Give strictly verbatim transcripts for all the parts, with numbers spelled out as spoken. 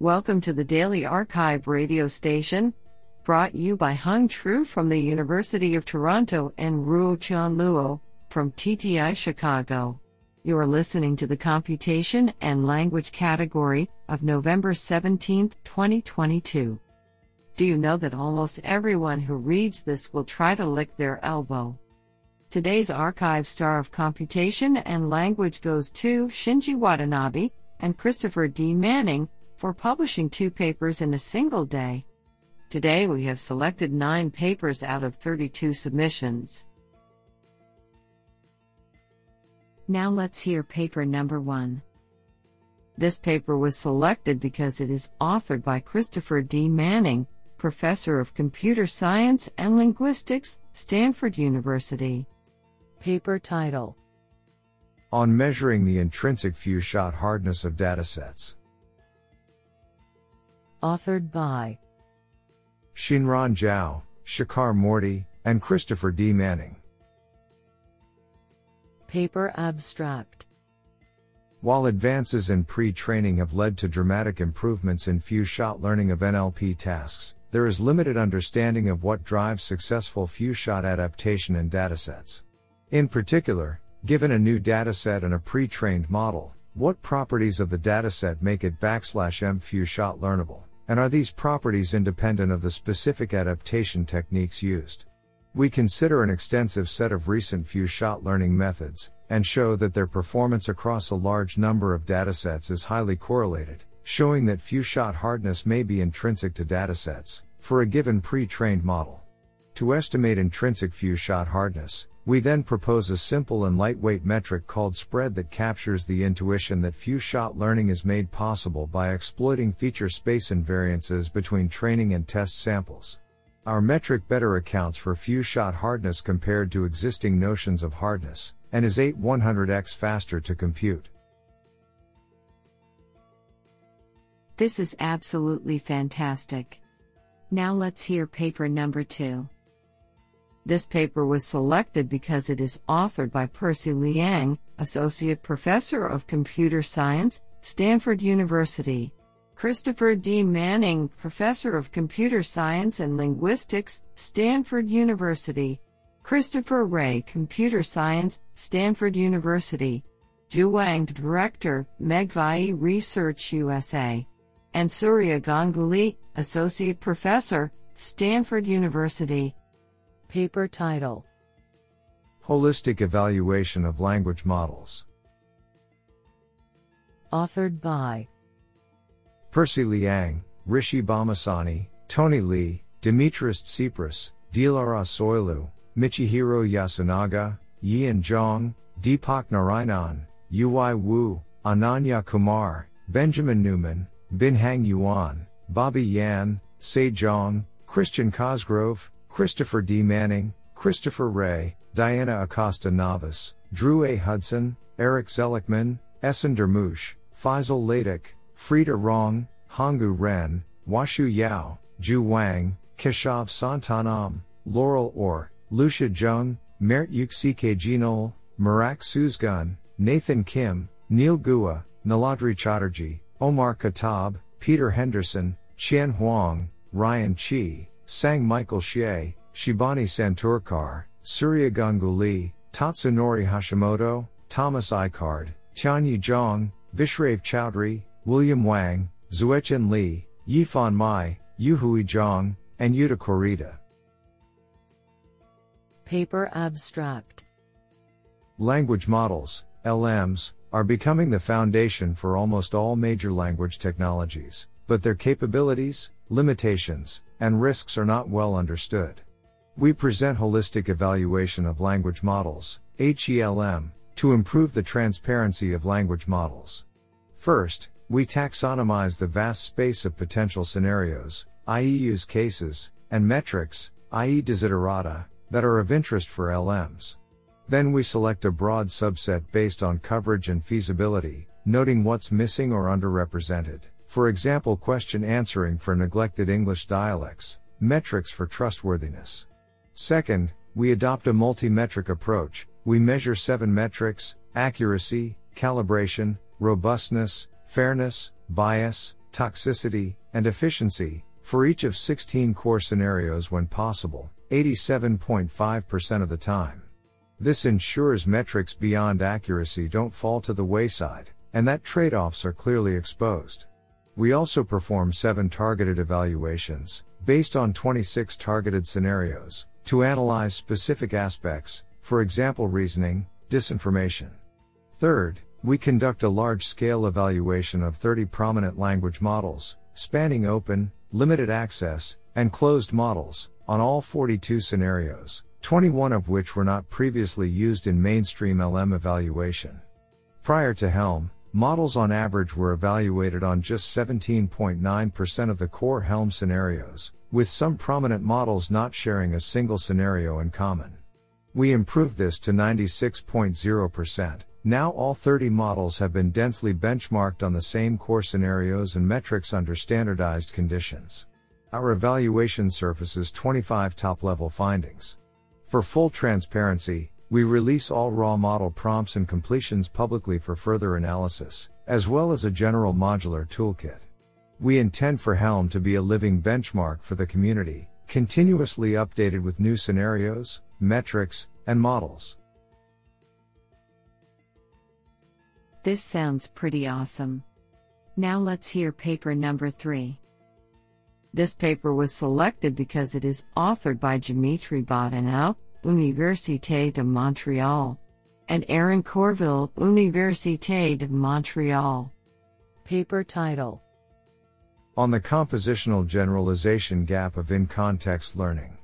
Welcome to the Daily Archive radio station, brought you by Hung Tru from the University of Toronto and Ruo Chan Luo from T T I Chicago. You are listening to the Computation and Language category of November seventeenth, twenty twenty-two. Do you know that almost everyone who reads this will try to lick their elbow? Today's Archive star of Computation and Language goes to Shinji Watanabe and Christopher D. Manning for publishing two papers in a single day. Today we have selected nine papers out of thirty-two submissions. Now let's hear paper number one. This paper was selected because it is authored by Christopher D. Manning, Professor of Computer Science and Linguistics, Stanford University. Paper title: On Measuring the Intrinsic Few-Shot Hardness of Datasets. Authored by Xinran Zhao, Shikhar Morty, and Christopher D. Manning. Paper abstract: While advances in pre-training have led to dramatic improvements in few-shot learning of N L P tasks, there is limited understanding of what drives successful few-shot adaptation in datasets. In particular, given a new dataset and a pre-trained model, what properties of the dataset make it backslash m few-shot learnable, and are these properties independent of the specific adaptation techniques used? We consider an extensive set of recent few-shot learning methods, and show that their performance across a large number of datasets is highly correlated, showing that few-shot hardness may be intrinsic to datasets for a given pre-trained model. To estimate intrinsic few-shot hardness, we then propose a simple and lightweight metric called spread that captures the intuition that few-shot learning is made possible by exploiting feature space invariances between training and test samples. Our metric better accounts for few-shot hardness compared to existing notions of hardness, and is eight one hundred x faster to compute. This is absolutely fantastic. Now let's hear paper number two. This paper was selected because it is authored by Percy Liang, Associate Professor of Computer Science, Stanford University. Christopher D. Manning, Professor of Computer Science and Linguistics, Stanford University. Christopher Ray, Computer Science, Stanford University. Zhu Wang, Director, Megvai Research U S A. And Surya Ganguli, Associate Professor, Stanford University. Paper title: Holistic Evaluation of Language Models. Authored by Percy Liang, Rishi Bommasani, Tony Lee, Dimitris Tsipras, Dilara Soilu, Michihiro Yasunaga, Yian Zhang, Deepak Narainan, Yui Wu, Ananya Kumar, Benjamin Newman, Binhang Yuan, Bobby Yan, Sei Zhang, Christian Cosgrove, Christopher D. Manning, Christopher Ray, Diana Acosta Navis, Drew A. Hudson, Eric Zelikman, Esen Dermush, Faisal Ladek, Frieda Rong, Honggu Ren, Huashu Yao, Ju Wang, Keshav Santanam, Laurel Orr, Lucia Jung, Mert Yuksike Ginol, Marak Suzgun, Nathan Kim, Neil Gua, Niladri Chatterjee, Omar Khattab, Peter Henderson, Qian Huang, Ryan Chi, Sang Michael Xie, Shibani Santurkar, Surya Ganguly, Tatsunori Hashimoto, Thomas Icard, Tianyi Zhang, Vishrav Chowdhury, William Wang, Zuechen Li, Yifan Mai, Yuhui Zhang, and Yuta Korita. Paper abstract: Language models, L Ms, are becoming the foundation for almost all major language technologies, but their capabilities, limitations, and risks are not well understood. We present holistic evaluation of language models, H E L M, to improve the transparency of language models. First, we taxonomize the vast space of potential scenarios, that is use cases, and metrics, that is desiderata, that are of interest for L Ms. Then we select a broad subset based on coverage and feasibility, noting what's missing or underrepresented. For example, question answering for neglected English dialects, metrics for trustworthiness. Second, we adopt a multi-metric approach. We measure seven metrics: accuracy, calibration, robustness, fairness, bias, toxicity, and efficiency, for each of sixteen core scenarios when possible, eighty-seven point five percent of the time. This ensures metrics beyond accuracy don't fall to the wayside, and that trade-offs are clearly exposed. We also perform seven targeted evaluations, based on twenty-six targeted scenarios, to analyze specific aspects, for example reasoning, disinformation. Third, we conduct a large-scale evaluation of thirty prominent language models, spanning open, limited access, and closed models, on all forty-two scenarios, twenty-one of which were not previously used in mainstream L M evaluation. Prior to Helm, models on average were evaluated on just seventeen point nine percent of the core Helm scenarios, with some prominent models not sharing a single scenario in common. We improved this to ninety-six point zero percent. Now all thirty models have been densely benchmarked on the same core scenarios and metrics under standardized conditions. Our evaluation surfaces twenty-five top-level findings. For full transparency, we release all raw model prompts and completions publicly for further analysis, as well as a general modular toolkit. We intend for Helm to be a living benchmark for the community, continuously updated with new scenarios, metrics, and models. This sounds pretty awesome. Now let's hear paper number three. This paper was selected because it is authored by Dimitris Tsipras, Université de Montréal, and Aaron Corville, Université de Montréal. Paper title: On the Compositional Generalization Gap of In-Context Learning.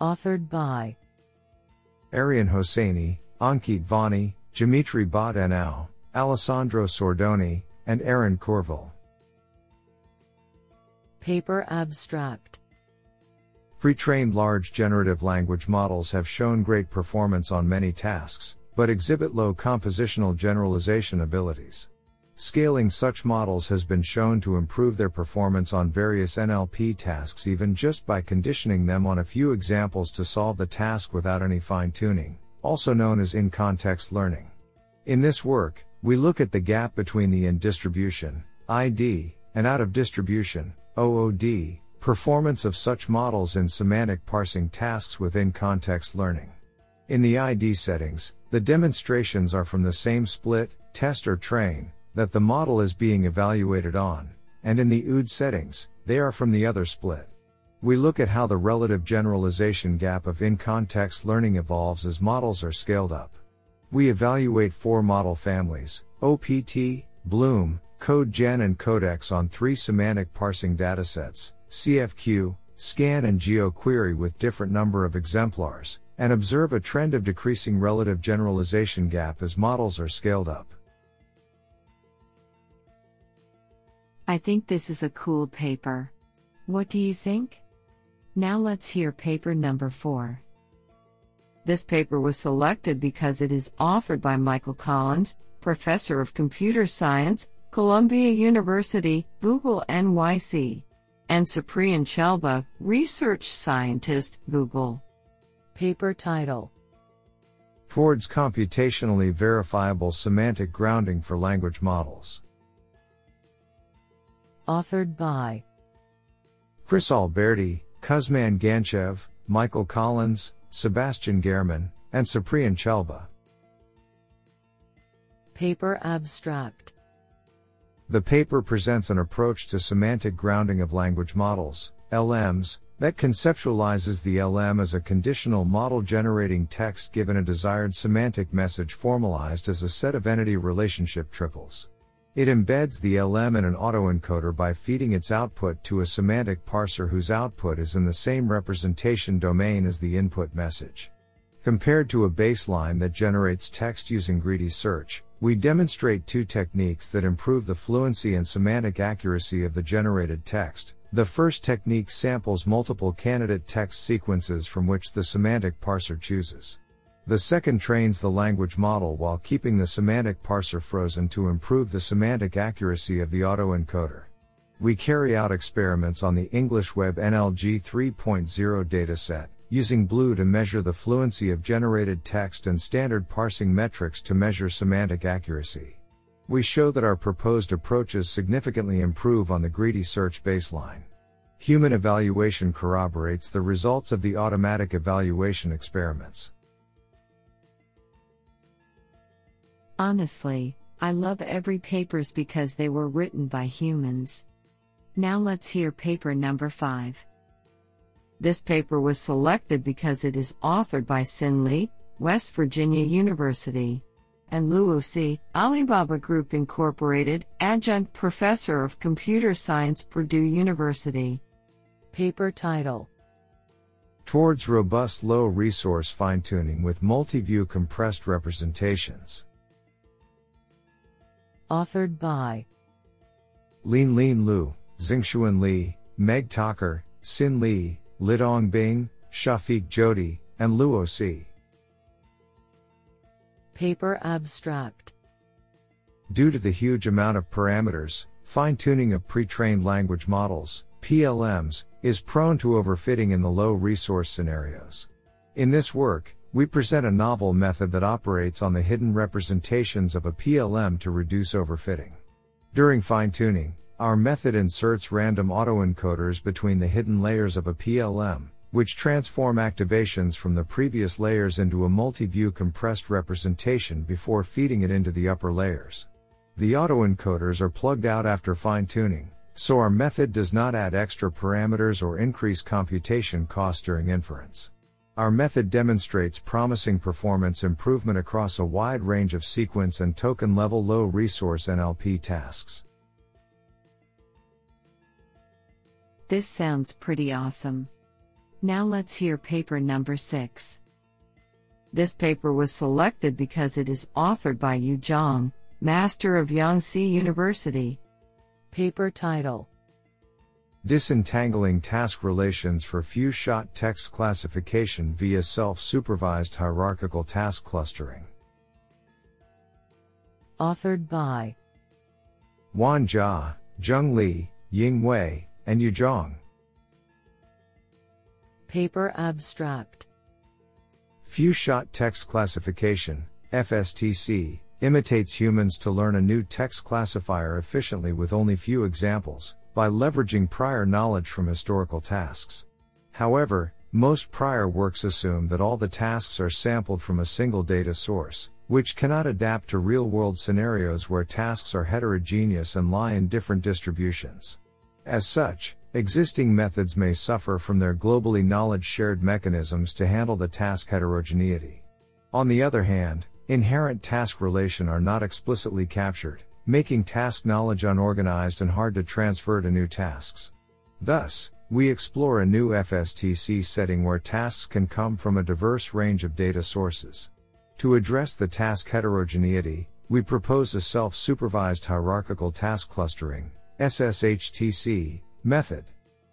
Authored by Arian Hosseini, Ankit Vani, Dimitris Tsipras, Alessandro Sordoni, and Aaron Corville. Paper abstract. Pre-trained large generative language models have shown great performance on many tasks, but exhibit low compositional generalization abilities. Scaling such models has been shown to improve their performance on various N L P tasks even just by conditioning them on a few examples to solve the task without any fine-tuning, also known as in-context learning. In this work, we look at the gap between the in-distribution, I D, and out-of-distribution, O O D, performance of such models in semantic parsing tasks within context learning. In the I D settings, the demonstrations are from the same split, test or train, that the model is being evaluated on, and in the O O D settings, they are from the other split. We look at how the relative generalization gap of in-context learning evolves as models are scaled up. We evaluate four model families, O P T, Bloom, CodeGen and Codex on three semantic parsing datasets, C F Q, Scan and GeoQuery with different number of exemplars, and observe a trend of decreasing relative generalization gap as models are scaled up. I think this is a cool paper. What do you think? Now let's hear paper number four. This paper was selected because it is authored by Michael Collins, Professor of Computer Science, Columbia University, Google N Y C, and Ciprian Chelba, Research Scientist, Google. Paper title: Towards Computationally Verifiable Semantic Grounding for Language Models. Authored by Chris Alberti, Kuzman Ganchev, Michael Collins, Sebastian Gehrman, and Ciprian Chelba. Paper abstract. The paper presents an approach to semantic grounding of language models, L Ms, that conceptualizes the L M as a conditional model generating text given a desired semantic message formalized as a set of entity relationship triples. It embeds the L M in an autoencoder by feeding its output to a semantic parser whose output is in the same representation domain as the input message. Compared to a baseline that generates text using greedy search, we demonstrate two techniques that improve the fluency and semantic accuracy of the generated text. The first technique samples multiple candidate text sequences from which the semantic parser chooses. The second trains the language model while keeping the semantic parser frozen to improve the semantic accuracy of the autoencoder. We carry out experiments on the English Web N L G three point oh dataset, using Blue to measure the fluency of generated text and standard parsing metrics to measure semantic accuracy. we show that our proposed approaches significantly improve on the greedy search baseline. Human evaluation corroborates the results of the automatic evaluation experiments. Honestly, I love every papers because they were written by humans. Now let's hear paper number five. This paper was selected because it is authored by Sin Lee, West Virginia University, and Luo C., Alibaba Group Incorporated, Adjunct Professor of Computer Science, Purdue University. Paper title: Towards Robust Low-Resource Fine-Tuning with Multi-View Compressed Representations. Authored by Lin Lin Lu, Xingxuan Li, Meg Tucker, Sin Li, Lidong Bing, Shafiq Jodi, and Luo C. Paper abstract. Due to the huge amount of parameters, fine-tuning of pre-trained language models, P L Ms, is prone to overfitting in the low-resource scenarios. In this work, we present a novel method that operates on the hidden representations of a P L M to reduce overfitting. During fine-tuning, our method inserts random autoencoders between the hidden layers of a P L M, which transform activations from the previous layers into a multi-view compressed representation before feeding it into the upper layers. The autoencoders are plugged out after fine-tuning, so our method does not add extra parameters or increase computation costs during inference. Our method demonstrates promising performance improvement across a wide range of sequence and token-level low-resource N L P tasks. This sounds pretty awesome. Now let's hear paper number six. This paper was selected because it is authored by Yu Zhang, Master of Yangtze University. Paper title: Disentangling Task Relations for Few-Shot Text Classification via Self-Supervised Hierarchical Task Clustering. Authored by Wan Jia, Zheng Li, Ying Wei, and Yu Zhang. Paper abstract. Few-shot text classification, F S T C, imitates humans to learn a new text classifier efficiently with only few examples, by leveraging prior knowledge from historical tasks. However, most prior works assume that all the tasks are sampled from a single data source, which cannot adapt to real-world scenarios where tasks are heterogeneous and lie in different distributions. As such, existing methods may suffer from their globally knowledge-shared mechanisms to handle the task heterogeneity. On the other hand, inherent task relation are not explicitly captured, making task knowledge unorganized and hard to transfer to new tasks. Thus, we explore a new F S T C setting where tasks can come from a diverse range of data sources. To address the task heterogeneity, we propose a self-supervised hierarchical task clustering, S S H T C, method.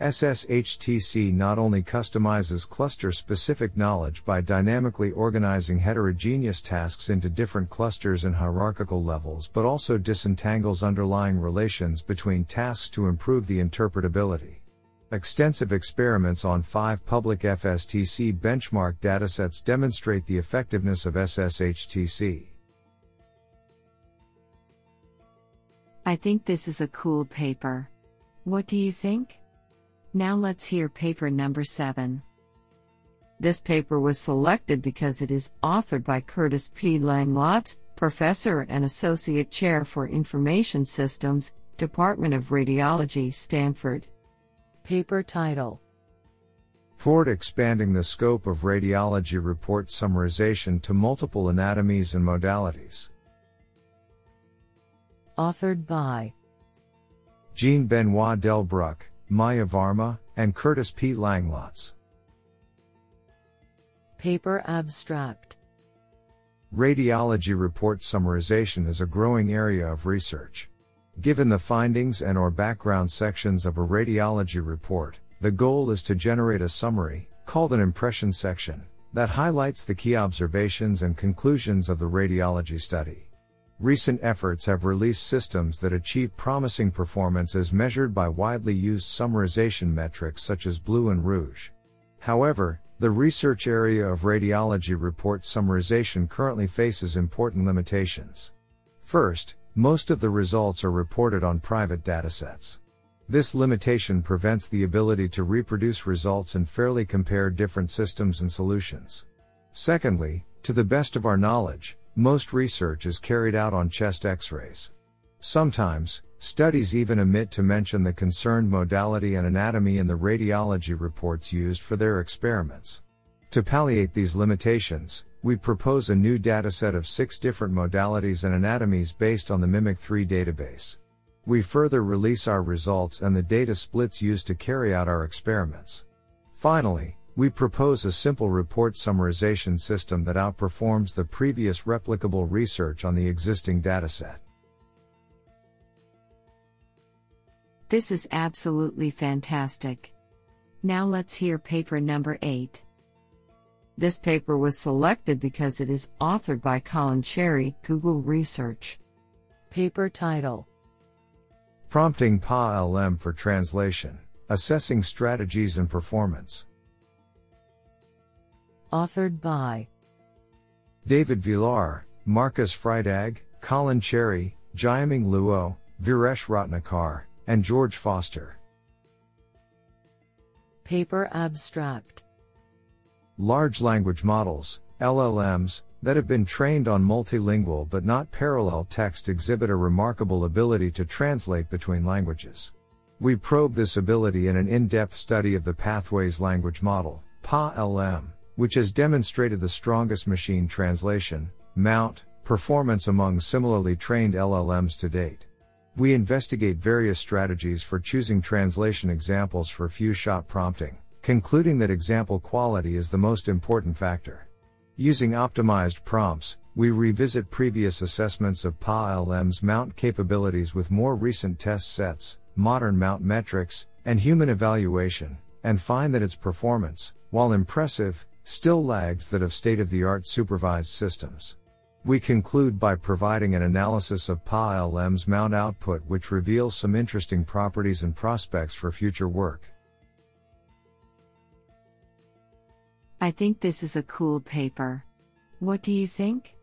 S S H T C not only customizes cluster-specific knowledge by dynamically organizing heterogeneous tasks into different clusters and hierarchical levels, but also disentangles underlying relations between tasks to improve the interpretability. Extensive experiments on five public F S T C benchmark datasets demonstrate the effectiveness of S S H T C. I think this is a cool paper. What do you think? Now let's hear paper number seven. This paper was selected because it is authored by Curtis P. Langlotz, Professor and Associate Chair for Information Systems, Department of Radiology, Stanford. Paper title: Toward Expanding the Scope of Radiology Report Summarization to Multiple Anatomies and Modalities. Authored by Jean-Benoit Delbruck, Maya Varma, and Curtis P. Langlotz. Paper abstract. Radiology report summarization is a growing area of research. Given the findings and or background sections of a radiology report, the goal is to generate a summary, called an impression section, that highlights the key observations and conclusions of the radiology study. Recent efforts have released systems that achieve promising performance as measured by widely used summarization metrics such as Blue and Rouge. However, the research area of radiology report summarization currently faces important limitations. First, most of the results are reported on private datasets. This limitation prevents the ability to reproduce results and fairly compare different systems and solutions. Secondly, to the best of our knowledge, most research is carried out on chest X-rays. Sometimes, studies even omit to mention the concerned modality and anatomy in the radiology reports used for their experiments. To palliate these limitations, we propose a new dataset of six different modalities and anatomies based on the MIMIC three database. We further release our results and the data splits used to carry out our experiments. Finally, we propose a simple report summarization system that outperforms the previous replicable research on the existing dataset. This is absolutely fantastic. Now let's hear paper number eight. This paper was selected because it is authored by Colin Sherry, Google Research. Paper title: Prompting P A L M for Translation, Assessing Strategies and Performance. Authored by David Villar, Marcus Friedag, Colin Sherry, Jiaming Luo, Viresh Ratnakar, and George Foster. Paper abstract: Large language models, L L Ms, that have been trained on multilingual but not parallel text exhibit a remarkable ability to translate between languages. We probe this ability in an in-depth study of the Pathways language model, P A L M, which has demonstrated the strongest machine translation, mount, performance among similarly trained L L Ms to date. We investigate various strategies for choosing translation examples for few-shot prompting, concluding that example quality is the most important factor. Using optimized prompts, we revisit previous assessments of P A L M's mount capabilities with more recent test sets, modern mount metrics, and human evaluation, and find that its performance, while impressive, still lags that of state-of-the-art supervised systems. We conclude by providing an analysis of P A L M's mount output, which reveals some interesting properties and prospects for future work. I think this is a cool paper. What do you think?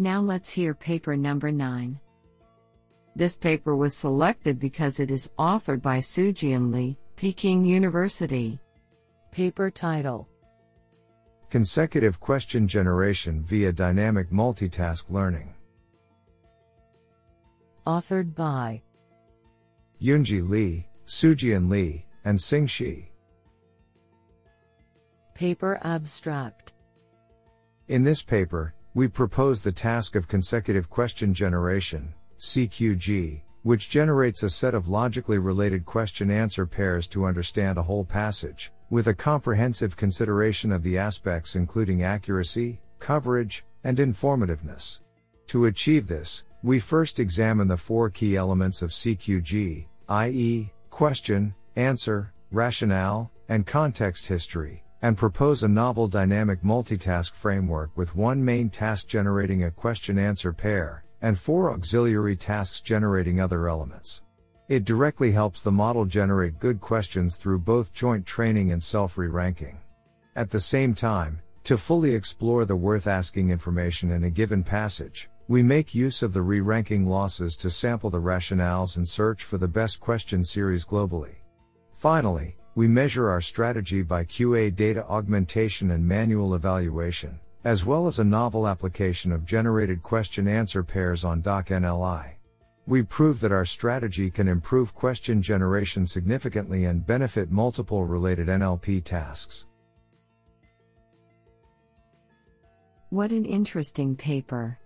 Now let's hear paper number nine. This paper was selected because it is authored by Sujian Li, Peking University. Paper title: Consecutive Question Generation via Dynamic Multitask Learning. Authored by Yunji Li, Sujian Li, and Xing Shi. Paper abstract: In this paper, we propose the task of consecutive question generation, C Q G, which generates a set of logically related question-answer pairs to understand a whole passage, with a comprehensive consideration of the aspects including accuracy, coverage, and informativeness. To achieve this, we first examine the four key elements of C Q G, that is, question, answer, rationale, and context history, and propose a novel dynamic multitask framework with one main task generating a question-answer pair, and four auxiliary tasks generating other elements. It directly helps the model generate good questions through both joint training and self-re-ranking. At the same time, to fully explore the worth asking information in a given passage, we make use of the re-ranking losses to sample the rationales and search for the best question series globally. Finally, we measure our strategy by Q A data augmentation and manual evaluation, as well as a novel application of generated question-answer pairs on DocNLI. We prove that our strategy can improve question generation significantly and benefit multiple related N L P tasks. What an interesting paper.